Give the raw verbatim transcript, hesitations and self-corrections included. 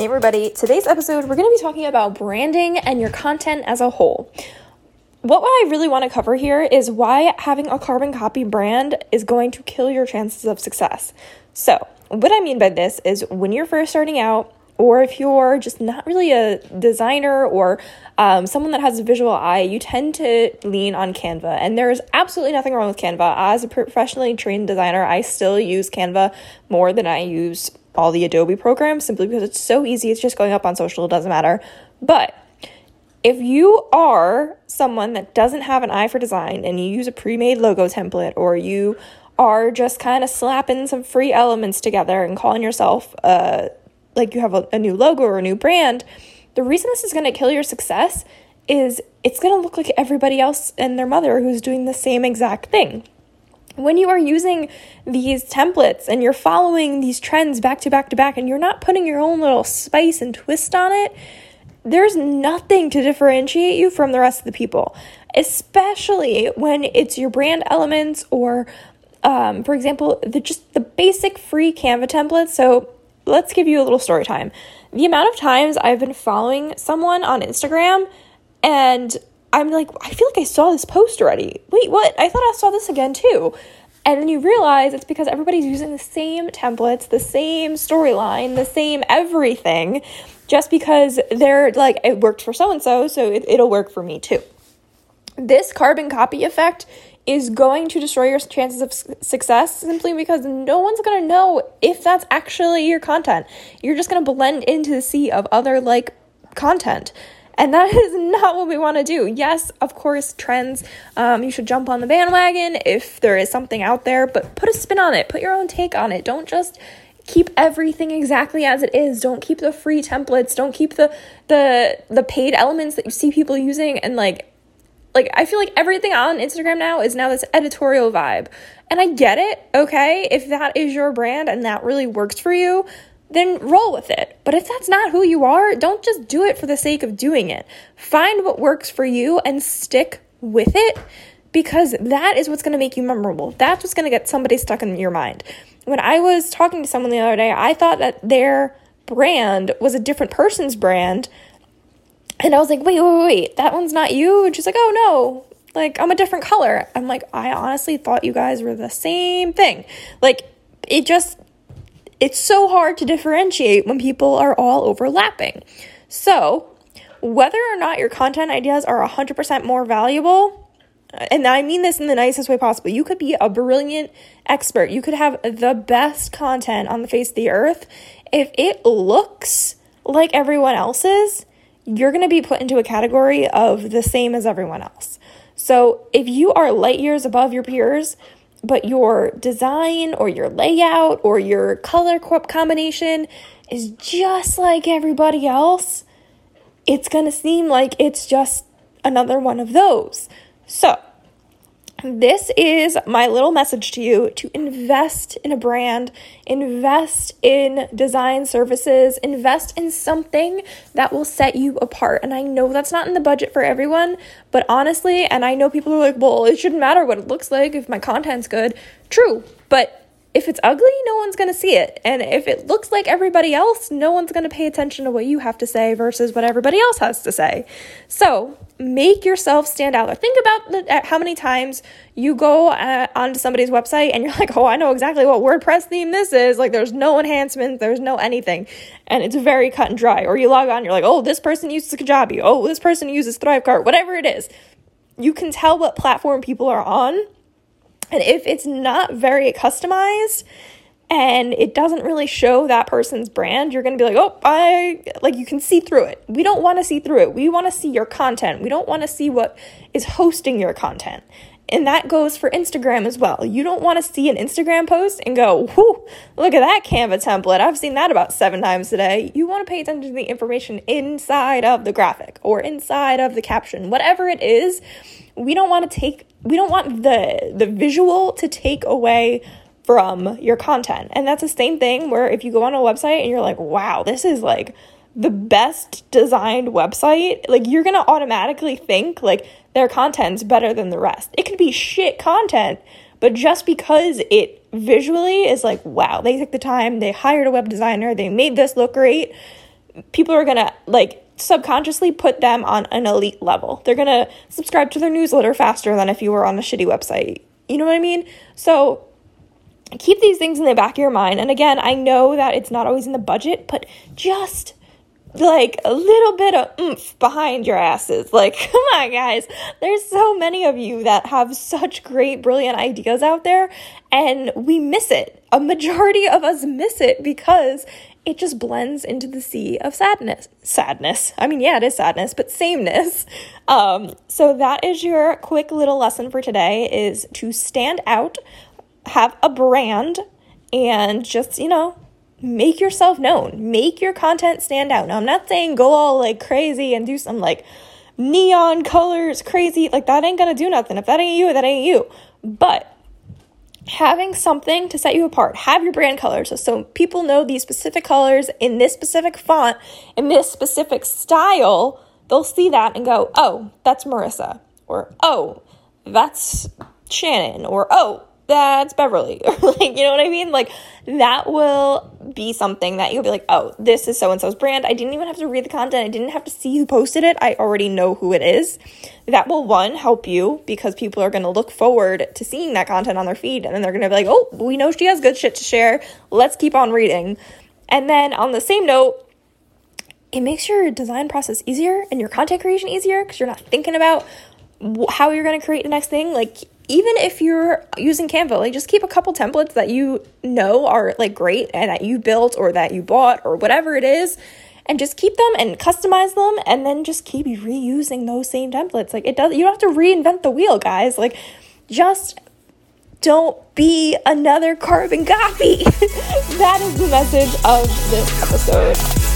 Hey everybody, today's episode we're going to be talking about branding and your content as a whole. What I really want to cover here is why having a carbon copy brand is going to kill your chances of success. So what I mean by this is when you're first starting out, or if you're just not really a designer or um, someone that has a visual eye, you tend to lean on Canva. And there's absolutely nothing wrong with Canva. As a professionally trained designer, I still use Canva more than I use all the Adobe programs simply because it's so easy. It's just going up on social. It doesn't matter. But if you are someone that doesn't have an eye for design and you use a pre-made logo template, or you are just kind of slapping some free elements together and calling yourself a uh, like you have a, a new logo or a new brand, the reason this is going to kill your success is it's going to look like everybody else and their mother who's doing the same exact thing. When you are using these templates and you're following these trends back to back to back and you're not putting your own little spice and twist on it, there's nothing to differentiate you from the rest of the people, especially when it's your brand elements or, um, for example, the just the basic free Canva templates. So let's give you a little story time. The amount of times I've been following someone on Instagram and I'm like, I feel like I saw this post already. Wait, what? I thought I saw this again too. And then you realize it's because everybody's using the same templates, the same storyline, the same everything, just because they're like, it worked for so-and-so, so it, it'll work for me too. This carbon copy effect is going to destroy your chances of success simply because no one's going to know if that's actually your content. You're just going to blend into the sea of other like content. And that is not what we want to do. Yes, of course, trends, um, you should jump on the bandwagon if there is something out there, but put a spin on it. Put your own take on it. Don't just keep everything exactly as it is. Don't keep the free templates. Don't keep the the the paid elements that you see people using and like Like, I feel like everything on Instagram now is now this editorial vibe. And I get it, okay? If that is your brand and that really works for you, then roll with it. But if that's not who you are, don't just do it for the sake of doing it. Find what works for you and stick with it, because that is what's going to make you memorable. That's what's going to get somebody stuck in your mind. When I was talking to someone the other day, I thought that their brand was a different person's brand. And I was like, wait, wait, wait, wait, that one's not you? And she's like, oh, no, like, I'm a different color. I'm like, I honestly thought you guys were the same thing. Like, it just, it's so hard to differentiate when people are all overlapping. So whether or not your content ideas are one hundred percent more valuable, and I mean this in the nicest way possible, you could be a brilliant expert. You could have the best content on the face of the earth. If it looks like everyone else's, you're going to be put into a category of the same as everyone else. So if you are light years above your peers, but your design or your layout or your color combination is just like everybody else, it's going to seem like it's just another one of those. So this is my little message to you to invest in a brand, invest in design services, invest in something that will set you apart. And I know that's not in the budget for everyone, but honestly, and I know people are like, well, it shouldn't matter what it looks like if my content's good. True, but if it's ugly, no one's going to see it. And if it looks like everybody else, no one's going to pay attention to what you have to say versus what everybody else has to say. So make yourself stand out. Think about the, how many times you go uh, onto somebody's website and you're like, oh, I know exactly what WordPress theme this is. Like, there's no enhancements. There's no anything. And it's very cut and dry. Or you log on, you're like, oh, this person uses Kajabi. Oh, this person uses Thrivecart. Whatever it is. You can tell what platform people are on. And if it's not very customized and it doesn't really show that person's brand, you're going to be like, oh, I like you can see through it. We don't want to see through it. We want to see your content. We don't want to see what is hosting your content. And that goes for Instagram as well. You don't want to see an Instagram post and go, whoo, look at that Canva template. I've seen that about seven times today. You want to pay attention to the information inside of the graphic or inside of the caption, whatever it is. We don't want to take, we don't want the the visual to take away from your content. And that's the same thing where if you go on a website and you're like, wow, this is like the best designed website, like you're going to automatically think like their content's better than the rest. It could be shit content, but just because it visually is like, wow, they took the time, they hired a web designer, they made this look great, people are going to like subconsciously put them on an elite level. They're going to subscribe to their newsletter faster than if you were on a shitty website. You know what I mean? So keep these things in the back of your mind. And again, I know that it's not always in the budget, but just like a little bit of oomph behind your asses. Like, come on, guys. There's so many of you that have such great, brilliant ideas out there, and we miss it. A majority of us miss it because it just blends into the sea of sadness. Sadness. I mean, yeah, it is sadness, but sameness. Um, so that is your quick little lesson for today, is to stand out, have a brand, and just, you know, make yourself known. Make your content stand out. Now, I'm not saying go all like crazy and do some like neon colors crazy. Like, that ain't gonna do nothing. If that ain't you, that ain't you. But having something to set you apart. Have your brand colors. So, so people know these specific colors in this specific font, in this specific style. They'll see that and go, oh, that's Marissa. Or, oh, that's Shannon. Or, oh, that's Beverly. Or, like, you know what I mean? Like, that will be something that you'll be like, oh, this is so-and-so's brand. I didn't even have to read the content. I didn't have to see who posted it. I already know who it is. That will, one, help you, because people are going to look forward to seeing that content on their feed, and then they're going to be like, oh, we know she has good shit to share. Let's keep on reading. And then on the same note, it makes your design process easier and your content creation easier, because you're not thinking about how you're going to create the next thing. Like, even if you're using Canva, like, just keep a couple templates that you know are like great and that you built or that you bought or whatever it is, and just keep them and customize them, and then just keep reusing those same templates. Like, it does, you don't have to reinvent the wheel, guys. Like, just don't be another carbon copy. That is the message of this episode.